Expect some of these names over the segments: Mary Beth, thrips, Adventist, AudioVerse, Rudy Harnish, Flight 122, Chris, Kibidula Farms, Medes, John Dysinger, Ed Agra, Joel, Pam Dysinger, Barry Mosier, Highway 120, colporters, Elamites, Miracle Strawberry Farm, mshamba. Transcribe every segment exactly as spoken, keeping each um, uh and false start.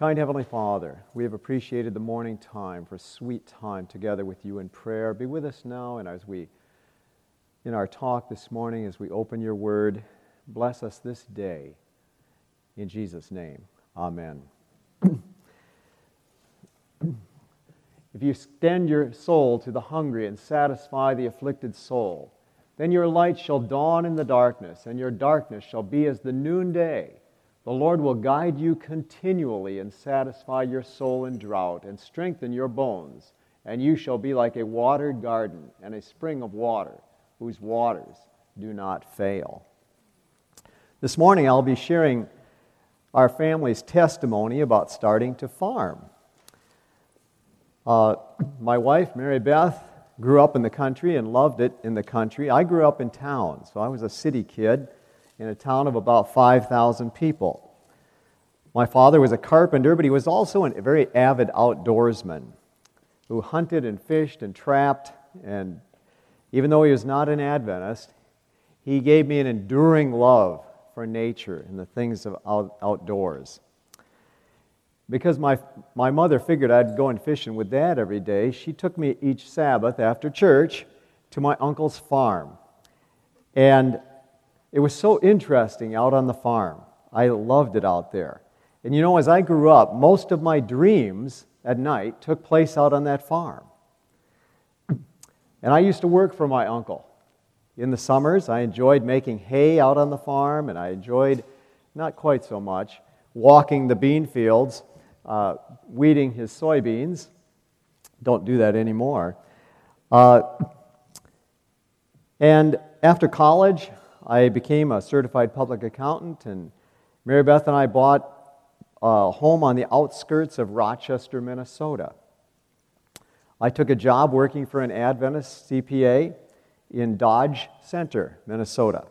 Kind Heavenly Father, we have appreciated the morning time for sweet time together with you in prayer. Be with us now and as we, in our talk this morning, as we open your word, bless us this day. In Jesus' name, amen. If you extend your soul to the hungry and satisfy the afflicted soul, then your light shall dawn in the darkness, and your darkness shall be as the noonday. The Lord will guide you continually and satisfy your soul in drought and strengthen your bones, and you shall be like a watered garden and a spring of water, whose waters do not fail. This morning I'll be sharing our family's testimony about starting to farm. Uh, my wife, Mary Beth, grew up in the country and loved it in the country. I grew up in town, so I was a city kid in a town of about five thousand people. My father was a carpenter, but he was also a very avid outdoorsman who hunted and fished and trapped, and even though he was not an Adventist, he gave me an enduring love for nature and the things of out- outdoors. Because my my mother figured I'd go and fishing with Dad every day, she took me each Sabbath after church to my uncle's farm. And it was so interesting out on the farm. I loved it out there. And you know, as I grew up, most of my dreams at night took place out on that farm. And I used to work for my uncle. In the summers, I enjoyed making hay out on the farm, and I enjoyed, not quite so much, walking the bean fields, Uh, weeding his soybeans. Don't do that anymore. Uh, and after college, I became a certified public accountant, and Mary Beth and I bought a home on the outskirts of Rochester, Minnesota. I took a job working for an Adventist C P A in Dodge Center, Minnesota.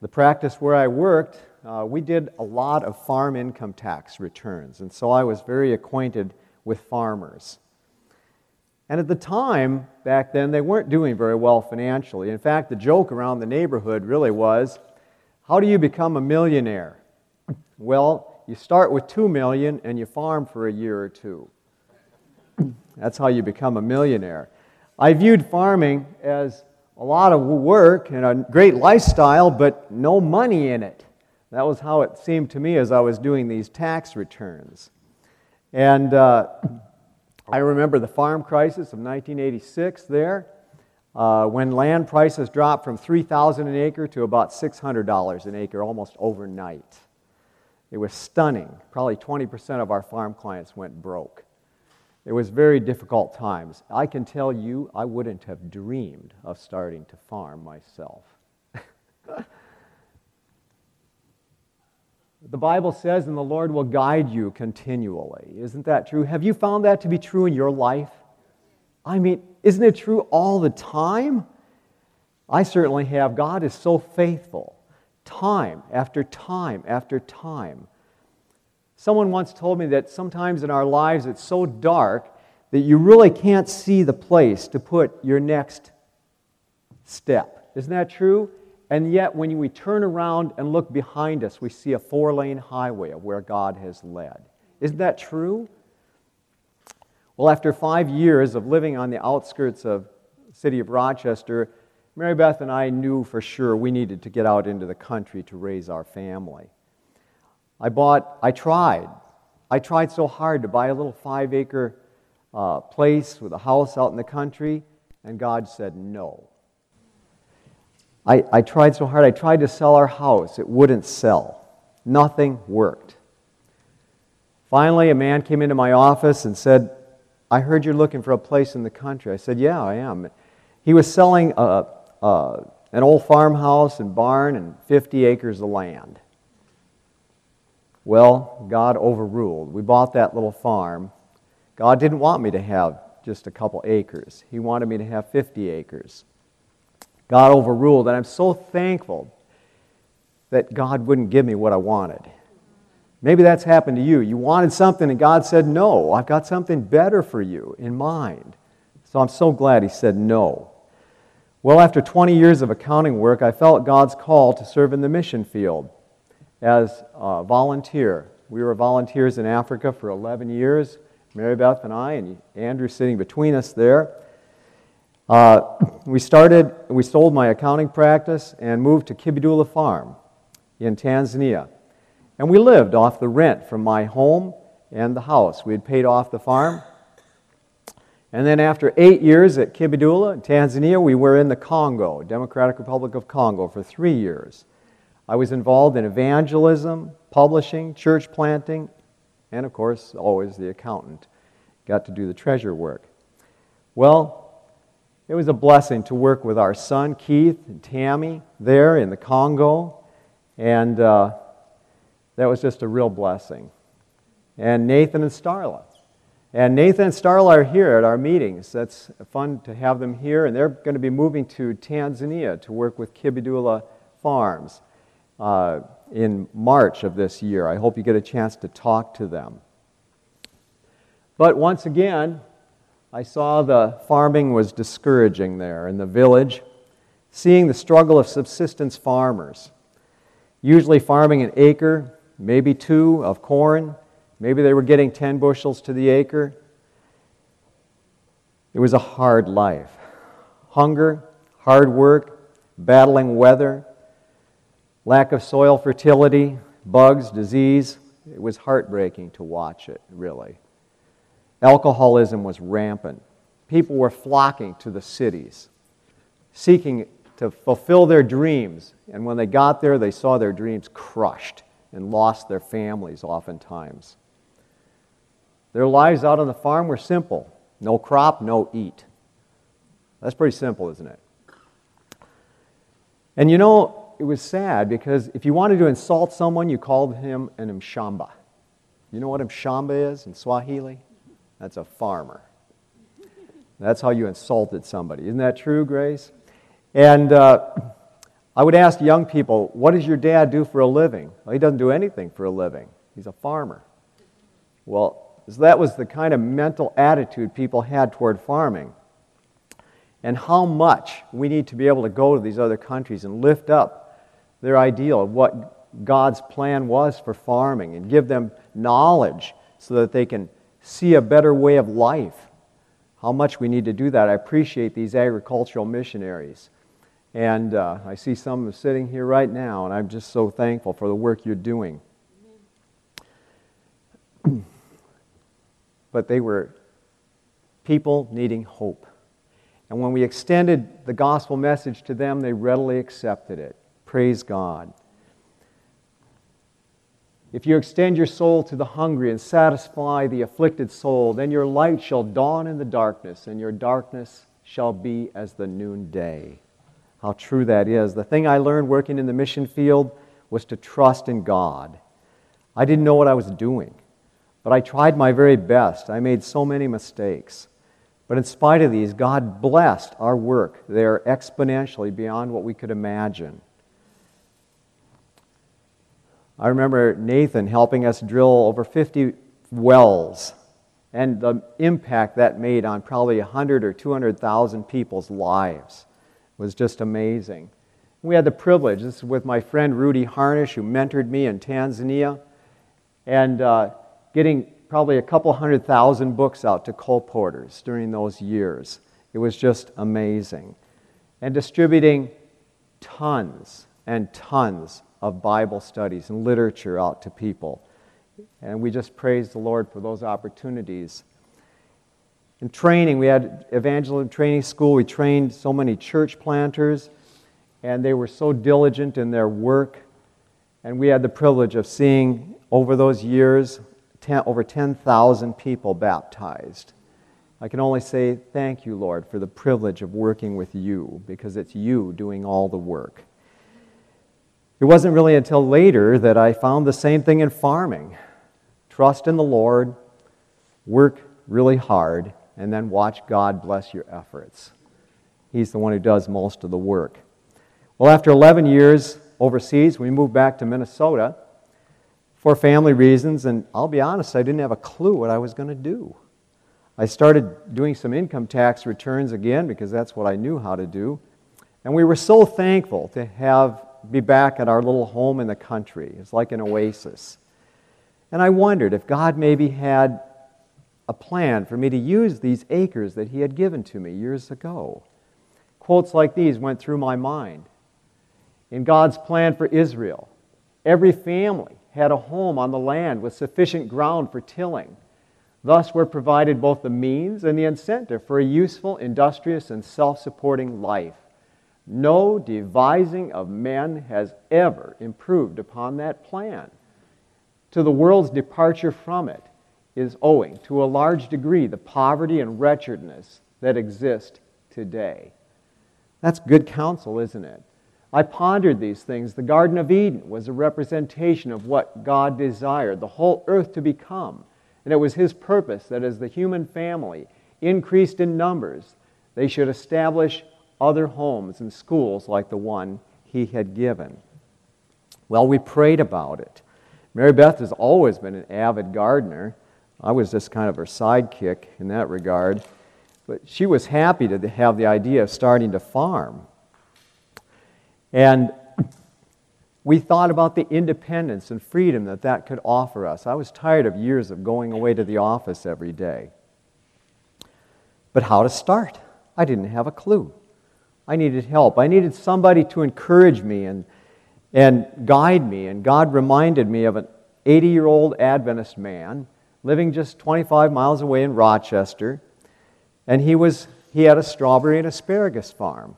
The practice where I worked, Uh, we did a lot of farm income tax returns, and so I was very acquainted with farmers. And at the time, back then, they weren't doing very well financially. In fact, the joke around the neighborhood really was, how do you become a millionaire? Well, you start with two million and you farm for a year or two. That's how you become a millionaire. I viewed farming as a lot of work and a great lifestyle, but no money in it. That was how it seemed to me as I was doing these tax returns. And uh, I remember the farm crisis of nineteen eighty-six there, uh, when land prices dropped from three thousand dollars an acre to about six hundred dollars an acre almost overnight. It was stunning. Probably twenty percent of our farm clients went broke. It was very difficult times. I can tell you, I wouldn't have dreamed of starting to farm myself. The Bible says, and the Lord will guide you continually. Isn't that true? Have you found that to be true in your life? I mean, isn't it true all the time? I certainly have. God is so faithful, time after time after time. Someone once told me that sometimes in our lives it's so dark that you really can't see the place to put your next step. Isn't that true? And yet, when we turn around and look behind us, we see a four-lane highway of where God has led. Isn't that true? Well, after five years of living on the outskirts of the city of Rochester, Mary Beth and I knew for sure we needed to get out into the country to raise our family. I bought, I tried. I tried so hard to buy a little five-acre uh, place with a house out in the country, and God said no. I, I tried so hard. I tried to sell our house. It wouldn't sell. Nothing worked. Finally, a man came into my office and said, I heard you're looking for a place in the country. I said, yeah, I am. He was selling a, a, an old farmhouse and barn and fifty acres of land. Well, God overruled. We bought that little farm. God didn't want me to have just a couple acres. He wanted me to have fifty acres. God overruled, and I'm so thankful that God wouldn't give me what I wanted. Maybe that's happened to you. You wanted something, and God said, no, I've got something better for you in mind. So I'm so glad He said no. Well, after twenty years of accounting work, I felt God's call to serve in the mission field as a volunteer We were volunteers in Africa for eleven years, Mary Beth and I, and Andrew sitting between us there. Uh, we started, we sold my accounting practice and moved to Kibidula Farm in Tanzania. And we lived off the rent from my home and the house. We had paid off the farm. And then after eight years at Kibidula in Tanzania, we were in the Congo, Democratic Republic of Congo, for three years. I was involved in evangelism, publishing, church planting, and of course, always the accountant. Got to do the treasure work. Well, it was a blessing to work with our son, Keith, and Tammy there in the Congo, and uh, that was just a real blessing. And Nathan and Starla. And Nathan and Starla are here at our meetings. That's fun to have them here, and they're going to be moving to Tanzania to work with Kibidula Farms uh, in March of this year. I hope you get a chance to talk to them. But once again, I saw the farming was discouraging there in the village, seeing the struggle of subsistence farmers, usually farming an acre, maybe two, of corn. Maybe they were getting ten bushels to the acre. It was a hard life. Hunger, hard work, battling weather, lack of soil fertility, bugs, disease. It was heartbreaking to watch it, really. Alcoholism was rampant. People were flocking to the cities, seeking to fulfill their dreams. And when they got there, they saw their dreams crushed and lost their families oftentimes. Their lives out on the farm were simple. No crop, no eat. That's pretty simple, isn't it? And you know, it was sad because if you wanted to insult someone, you called him an mshamba. You know what mshamba is in Swahili? That's a farmer. That's how you insulted somebody. Isn't that true, Grace? And uh, I would ask young people, what does your dad do for a living? Well, he doesn't do anything for a living. He's a farmer. Well, so that was the kind of mental attitude people had toward farming. And how much we need to be able to go to these other countries and lift up their ideal of what God's plan was for farming and give them knowledge so that they can see a better way of life. How much we need to do that. I appreciate these agricultural missionaries. And uh, I see some of them sitting here right now, and I'm just so thankful for the work you're doing. But they were people needing hope. And when we extended the gospel message to them, they readily accepted it. Praise God. If you extend your soul to the hungry and satisfy the afflicted soul, then your light shall dawn in the darkness, and your darkness shall be as the noonday. How true that is. The thing I learned working in the mission field was to trust in God. I didn't know what I was doing, but I tried my very best. I made so many mistakes. But in spite of these, God blessed our work there exponentially beyond what we could imagine. I remember Nathan helping us drill over fifty wells and the impact that made on probably one hundred or two hundred thousand people's lives was just amazing. We had the privilege, this is with my friend Rudy Harnish, who mentored me in Tanzania, and uh, getting probably a couple hundred thousand books out to colporters during those years. It was just amazing. And distributing tons and tons of Bible studies and literature out to people. And we just praise the Lord for those opportunities. In training, we had evangelism training school. We trained so many church planters, and they were so diligent in their work. And we had the privilege of seeing, over those years, ten, over ten thousand people baptized. I can only say thank you, Lord, for the privilege of working with you, because it's you doing all the work. It wasn't really until later that I found the same thing in farming. Trust in the Lord, work really hard, and then watch God bless your efforts. He's the one who does most of the work. Well, after eleven years overseas, we moved back to Minnesota for family reasons, and I'll be honest, I didn't have a clue what I was going to do. I started doing some income tax returns again because that's what I knew how to do, and we were so thankful to have be back at our little home in the country. It's like an oasis. And I wondered if God maybe had a plan for me to use these acres that he had given to me years ago. Quotes like these went through my mind. In God's plan for Israel, every family had a home on the land with sufficient ground for tilling. Thus were provided both the means and the incentive for a useful, industrious, and self-supporting life. No devising of men has ever improved upon that plan. To the world's departure from it is owing, to a large degree, the poverty and wretchedness that exist today. That's good counsel, isn't it? I pondered these things. The Garden of Eden was a representation of what God desired the whole earth to become. And it was his purpose that as the human family increased in numbers, they should establish other homes and schools like the one he had given. Well, we prayed about it. Mary Beth has always been an avid gardener. I was just kind of her sidekick in that regard. But she was happy to have the idea of starting to farm. And we thought about the independence and freedom that that could offer us. I was tired of years of going away to the office every day. But how to start? I didn't have a clue. I needed help. I needed somebody to encourage me and, and guide me. And God reminded me of an eighty-year-old Adventist man living just twenty-five miles away in Rochester. And he was he had a strawberry and asparagus farm.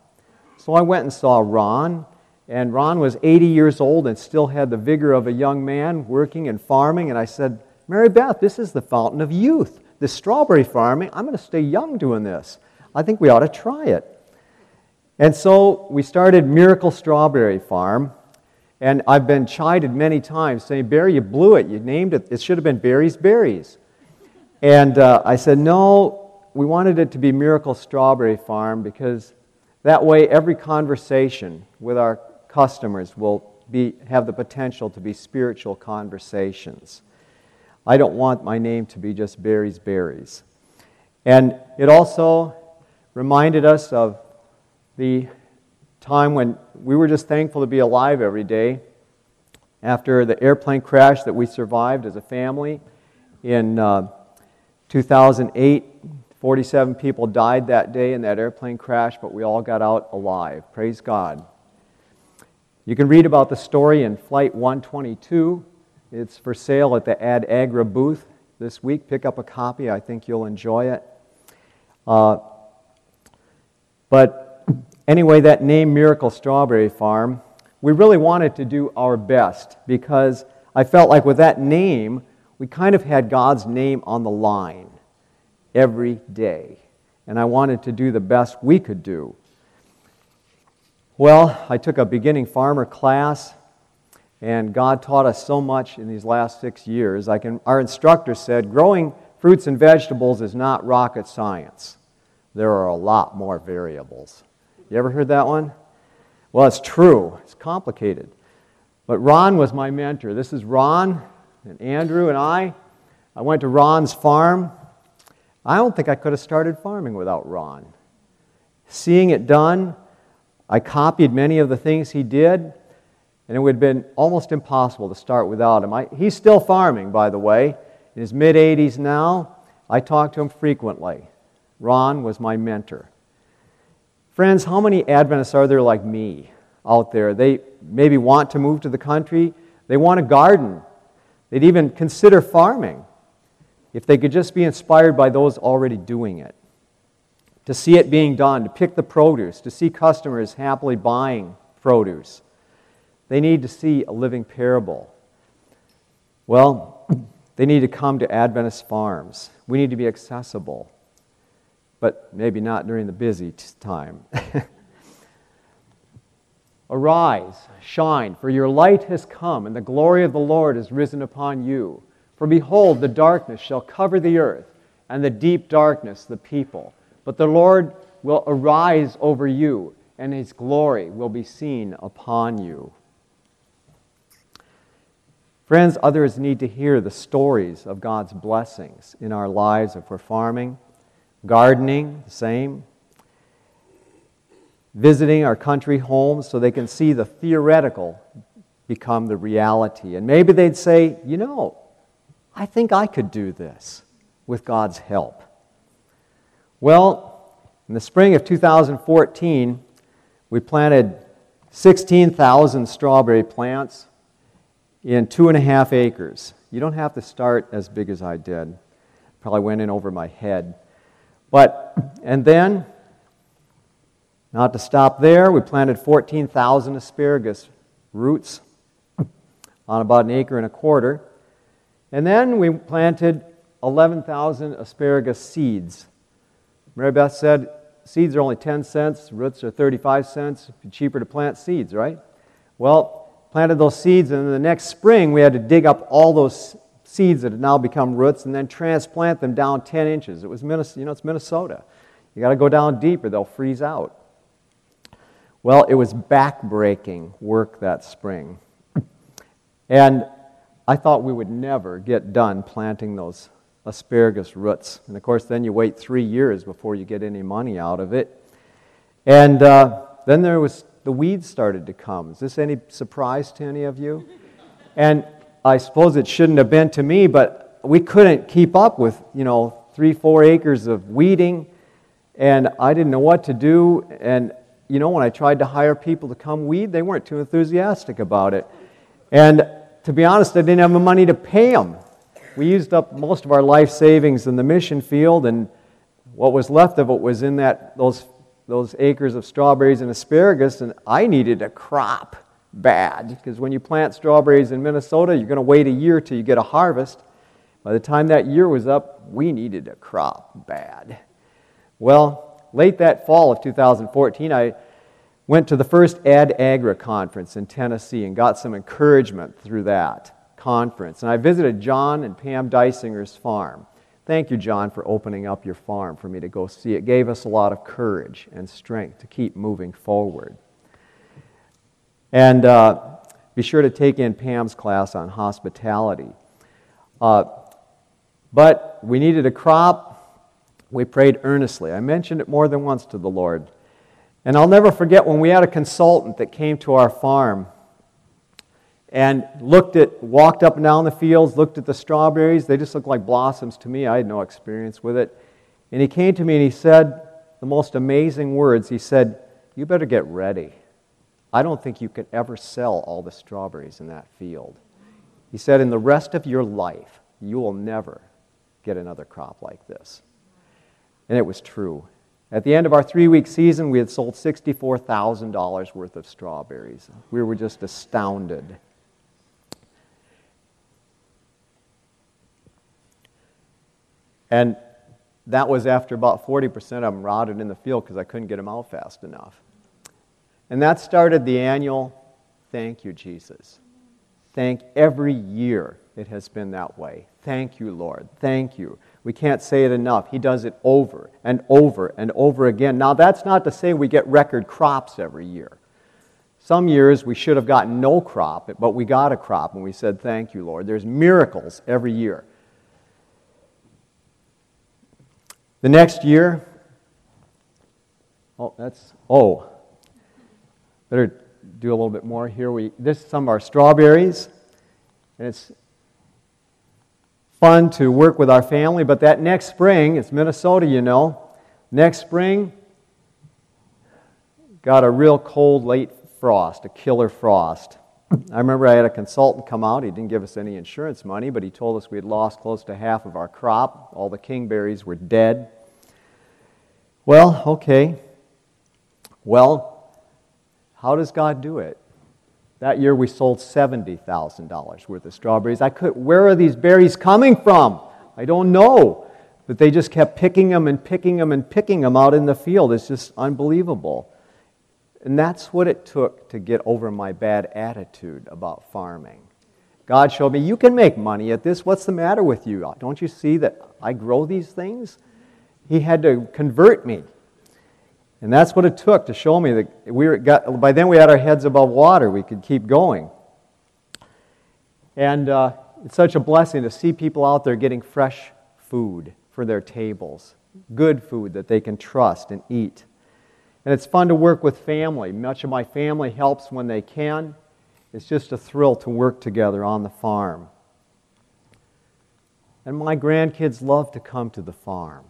So I went and saw Ron, and Ron was eighty years old and still had the vigor of a young man working and farming. And I said, Mary Beth, this is the fountain of youth. This strawberry farming, I'm going to stay young doing this. I think we ought to try it. And so we started Miracle Strawberry Farm, and I've been chided many times saying, Barry, you blew it. You named it. It should have been Barry's Berries. And uh, I said, no, we wanted it to be Miracle Strawberry Farm because that way every conversation with our customers will be have the potential to be spiritual conversations. I don't want my name to be just Barry's Berries. And it also reminded us of the time when we were just thankful to be alive every day after the airplane crash that we survived as a family in uh, two thousand eight. forty-seven people died that day in that airplane crash, but we all got out alive. Praise God. You can read about the story in Flight one twenty-two. It's for sale at the Ed Agra booth this week. Pick up a copy. I think you'll enjoy it. Uh, but Anyway, that name, Miracle Strawberry Farm, we really wanted to do our best because I felt like with that name, we kind of had God's name on the line every day. And I wanted to do the best we could do. Well, I took a beginning farmer class, and God taught us so much in these last six years. I can, our instructor said, growing fruits and vegetables is not rocket science. There are a lot more variables. You ever heard that one? Well, it's true. It's complicated. But Ron was my mentor. This is Ron and Andrew and I. I went to Ron's farm. I don't think I could have started farming without Ron. Seeing it done, I copied many of the things he did, and it would have been almost impossible to start without him. I, he's still farming, by the way. In his mid-eighties now, I talk to him frequently. Ron was my mentor. Friends, how many Adventists are there like me out there? They maybe want to move to the country. They want a garden. They'd even consider farming if they could just be inspired by those already doing it. To see it being done, to pick the produce, to see customers happily buying produce. They need to see a living parable. Well, they need to come to Adventist farms. We need to be accessible. But maybe not during the busy time. Arise, shine, for your light has come, and the glory of the Lord is risen upon you. For behold, the darkness shall cover the earth, and the deep darkness the people. But the Lord will arise over you, and his glory will be seen upon you. Friends, others need to hear the stories of God's blessings in our lives if we're farming. Gardening, the same. Visiting our country homes so they can see the theoretical become the reality. And maybe they'd say, you know, I think I could do this with God's help. Well, in the spring of two thousand fourteen, we planted sixteen thousand strawberry plants in two and a half acres. You don't have to start as big as I did. Probably went in over my head. But, and then, not to stop there, we planted fourteen thousand asparagus roots on about an acre and a quarter. And then we planted eleven thousand asparagus seeds. Mary Beth said, seeds are only ten cents, roots are thirty-five cents. It's cheaper to plant seeds, right? Well, planted those seeds, and then the next spring we had to dig up all those seeds that had now become roots and then transplant them down ten inches. It was Minnesota, you know, it's Minnesota. You got to go down deep or they'll freeze out. Well, it was back-breaking work that spring. And I thought we would never get done planting those asparagus roots. And of course, then you wait three years before you get any money out of it. And uh, then there was, the weeds started to come. Is this any surprise to any of you? And I suppose it shouldn't have been to me, but we couldn't keep up with, you know, three, four acres of weeding. And I didn't know what to do. And, you know, when I tried to hire people to come weed, they weren't too enthusiastic about it. And to be honest, I didn't have the money to pay them. We used up most of our life savings in the mission field, and what was left of it was in that those those acres of strawberries and asparagus, and I needed a crop bad, because when you plant strawberries in Minnesota, you're going to wait a year till you get a harvest. By the time that year was up, we needed a crop bad. Well, late that fall of two thousand fourteen, I went to the first Ed Agra conference in Tennessee and got some encouragement through that conference, and I visited John and Pam Dysinger's farm. Thank you, John, for opening up your farm for me to go see. It gave us a lot of courage and strength to keep moving forward. And uh, be sure to take in Pam's class on hospitality. Uh, but we needed a crop. We prayed earnestly. I mentioned it more than once to the Lord. And I'll never forget when we had a consultant that came to our farm and looked at, walked up and down the fields, looked at the strawberries. They just looked like blossoms to me. I had no experience with it. And he came to me and he said the most amazing words. He said, "You better get ready. I don't think you could ever sell all the strawberries in that field." He said, "In the rest of your life, you will never get another crop like this." And it was true. At the end of our three-week season, we had sold sixty-four thousand dollars worth of strawberries. We were just astounded. And that was after about forty percent of them rotted in the field because I couldn't get them out fast enough. And that started the annual, thank you, Jesus. Thank every year it has been that way. Thank you, Lord. Thank you. We can't say it enough. He does it over and over and over again. Now, that's not to say we get record crops every year. Some years we should have gotten no crop, but we got a crop and we said, thank you, Lord. There's miracles every year. The next year, oh, that's, oh, better do a little bit more here. We This is some of our strawberries, and it's fun to work with our family, but that next spring, it's Minnesota, you know, next spring, got a real cold late frost, a killer frost. I remember I had a consultant come out. He didn't give us any insurance money, but he told us we had lost close to half of our crop. All the kingberries were dead. Well, okay. Well, how does God do it? That year we sold seventy thousand dollars worth of strawberries. I could, where are these berries coming from? I don't know. But they just kept picking them and picking them and picking them out in the field. It's just unbelievable. And that's what it took to get over my bad attitude about farming. God showed me, you can make money at this. What's the matter with you? Don't you see that I grow these things? He had to convert me. And that's what it took to show me that we were got, by then we had our heads above water. We could keep going. And uh, it's such a blessing to see people out there getting fresh food for their tables, good food that they can trust and eat. And it's fun to work with family. Much of my family helps when they can. It's just a thrill to work together on the farm. and my grandkids love to come to the farm.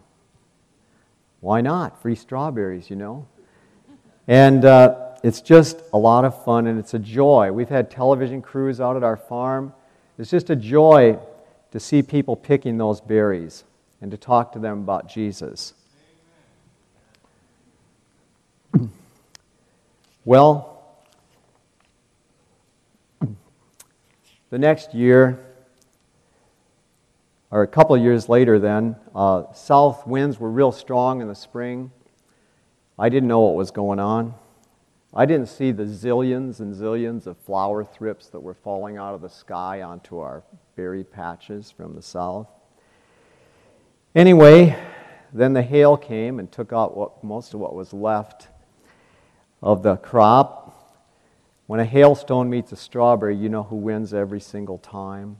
Why not? Free strawberries, you know. And uh, it's just a lot of fun, and it's a joy. We've had television crews out at our farm. It's just a joy to see people picking those berries and to talk to them about Jesus. Well, the next year, or a couple of years later then, uh, south winds were real strong in the spring. I didn't know what was going on. I didn't see the zillions and zillions of flower thrips that were falling out of the sky onto our berry patches from the south. Anyway, then the hail came and took out what, most of what was left of the crop. When a hailstone meets a strawberry, you know who wins every single time?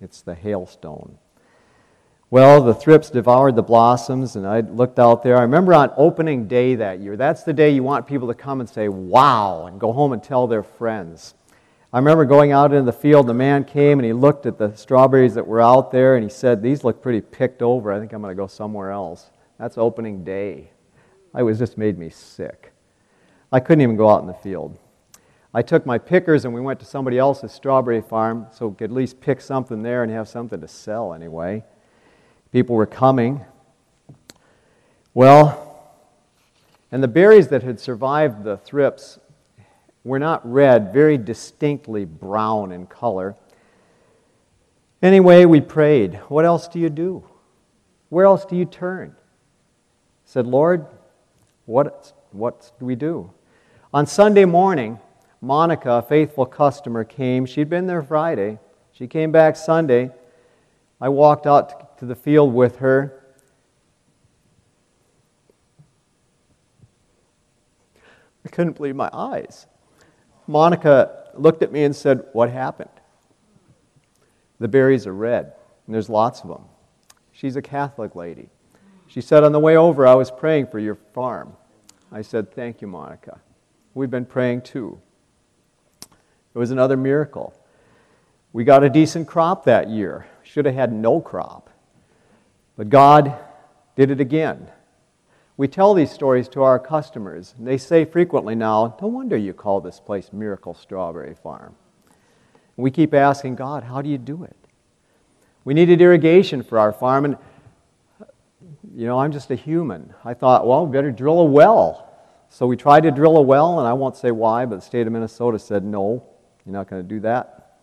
It's the hailstone. Well, the thrips devoured the blossoms, and I looked out there. I remember on opening day that year, that's the day you want people to come and say, wow, and go home and tell their friends. I remember going out into the field, the man came and he looked at the strawberries that were out there, and he said, these look pretty picked over. I think I'm going to go somewhere else. That's opening day. It was just made me sick. I couldn't even go out in the field. I took my pickers and we went to somebody else's strawberry farm so we could at least pick something there and have something to sell anyway. People were coming. Well, and the berries that had survived the thrips were not red, very distinctly brown in color. Anyway, we prayed. What else do you do? Where else do you turn? I said, Lord, what, what do we do? On Sunday morning, Monica, a faithful customer, came. She'd been there Friday. She came back Sunday. I walked out to the field with her. I couldn't believe my eyes. Monica looked at me and said, what happened? The berries are red, and there's lots of them. She's a Catholic lady. She said, on the way over, I was praying for your farm. I said, thank you, Monica. We've been praying too. It was another miracle. We got a decent crop that year. Should have had no crop. But God did it again. We tell these stories to our customers. They say frequently now, no wonder you call this place Miracle Strawberry Farm. And we keep asking God, how do you do it? We needed irrigation for our farm. And, you know, I'm just a human. I thought, well, we better drill a well. So we tried to drill a well, and I won't say why, but the state of Minnesota said, no, you're not going to do that.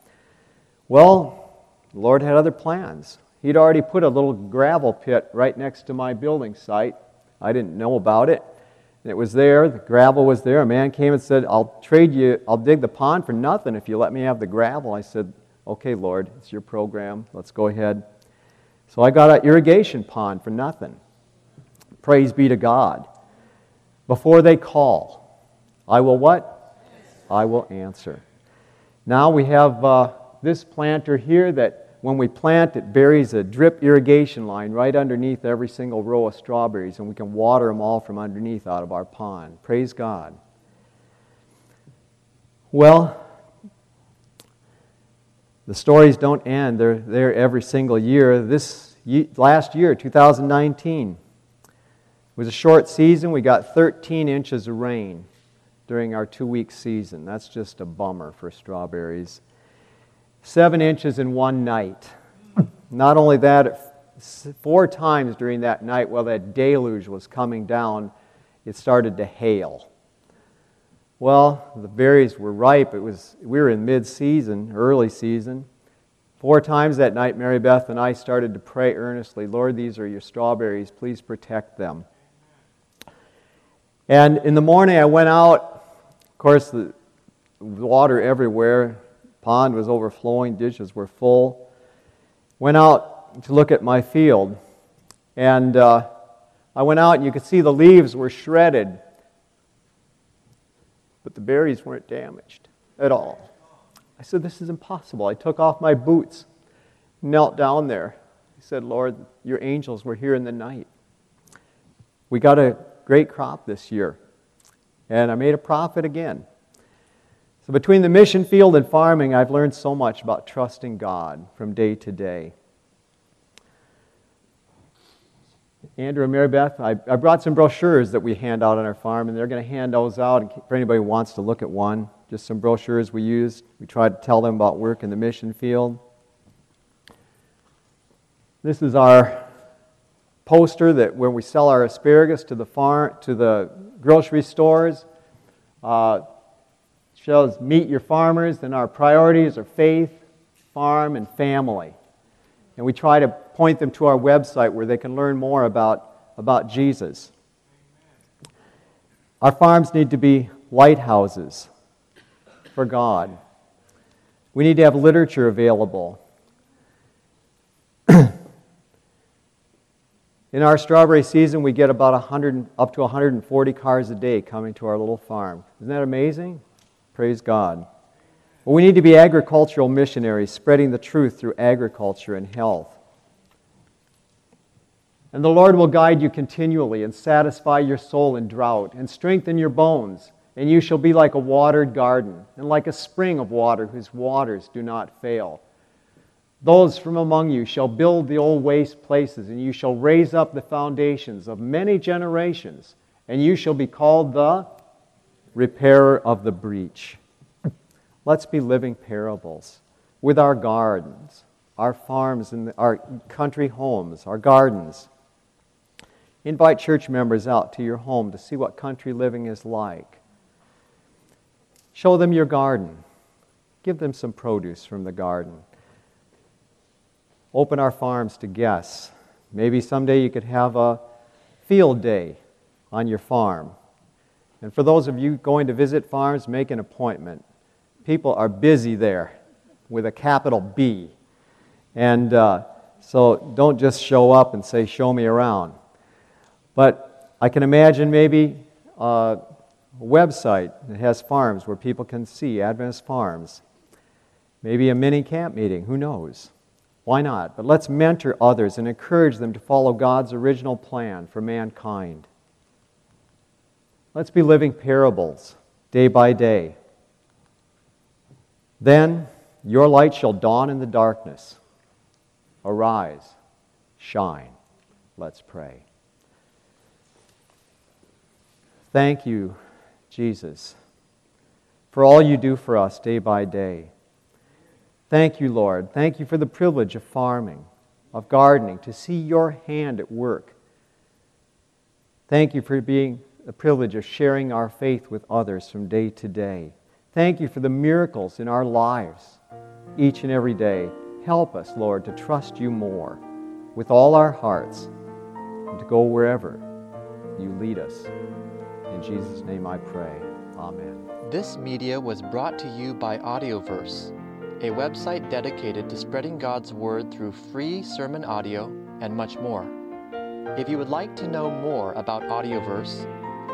Well, the Lord had other plans. He'd already put a little gravel pit right next to my building site. I didn't know about it. And it was there. The gravel was there. A man came and said, I'll trade you, I'll dig the pond for nothing if you let me have the gravel. I said, okay, Lord, it's your program. Let's go ahead. So I got an irrigation pond for nothing. Praise be to God. Before they call, I will what? I will answer. Now we have uh, this planter here that when we plant, it buries a drip irrigation line right underneath every single row of strawberries, and we can water them all from underneath out of our pond. Praise God. Well, the stories don't end. They're there every single year. This last year, two thousand nineteen, it was a short season. We got thirteen inches of rain during our two-week season. That's just a bummer for strawberries. Seven inches in one night. Not only that, four times during that night while that deluge was coming down, it started to hail. Well, the berries were ripe. It was we were in mid-season, early season. Four times that night, Mary Beth and I started to pray earnestly, Lord, these are your strawberries. Please protect them. And in the morning, I went out. Of course, the water everywhere. Pond was overflowing. Ditches were full. Went out to look at my field. And uh, I went out, and you could see the leaves were shredded. But the berries weren't damaged at all. I said, this is impossible. I took off my boots, knelt down there. I said, Lord, your angels were here in the night. We got a great crop this year, and I made a profit again. So between the mission field and farming, I've learned so much about trusting God from day to day. Andrew and Mary Beth, I, I brought some brochures that we hand out on our farm, and they're going to hand those out for anybody who wants to look at one. Just some brochures we used. We tried to tell them about work in the mission field. This is our poster that when we sell our asparagus to the farm, to the grocery stores, uh, shows meet your farmers. Then our priorities are faith, farm, and family. And we try to point them to our website where they can learn more about, about Jesus. Our farms need to be lighthouses for God. We need to have literature available. In our strawberry season, we get about one hundred, up to one hundred forty cars a day coming to our little farm. Isn't that amazing? Praise God. Well, we need to be agricultural missionaries, spreading the truth through agriculture and health. And the Lord will guide you continually and satisfy your soul in drought and strengthen your bones, and you shall be like a watered garden and like a spring of water whose waters do not fail. Those from among you shall build the old waste places, and you shall raise up the foundations of many generations, and you shall be called the repairer of the breach. Let's be living parables with our gardens, our farms, and our country homes, our gardens. Invite church members out to your home to see what country living is like. Show them your garden. Give them some produce from the garden. Open our farms to guests. Maybe someday you could have a field day on your farm. And for those of you going to visit farms, make an appointment. People are busy there with a capital B. And uh, so don't just show up and say, show me around. But I can imagine maybe uh, a website that has farms where people can see Adventist farms. Maybe a mini camp meeting, who knows? Why not? But let's mentor others and encourage them to follow God's original plan for mankind. Let's be living parables day by day. Then your light shall dawn in the darkness. Arise, shine. Let's pray. Thank you, Jesus, for all you do for us day by day. Thank you, Lord. Thank you for the privilege of farming, of gardening, to see your hand at work. Thank you for being the privilege of sharing our faith with others from day to day. Thank you for the miracles in our lives each and every day. Help us, Lord, to trust you more with all our hearts and to go wherever you lead us. In Jesus' name I pray. Amen. This media was brought to you by AudioVerse, a website dedicated to spreading God's Word through free sermon audio and much more. If you would like to know more about AudioVerse,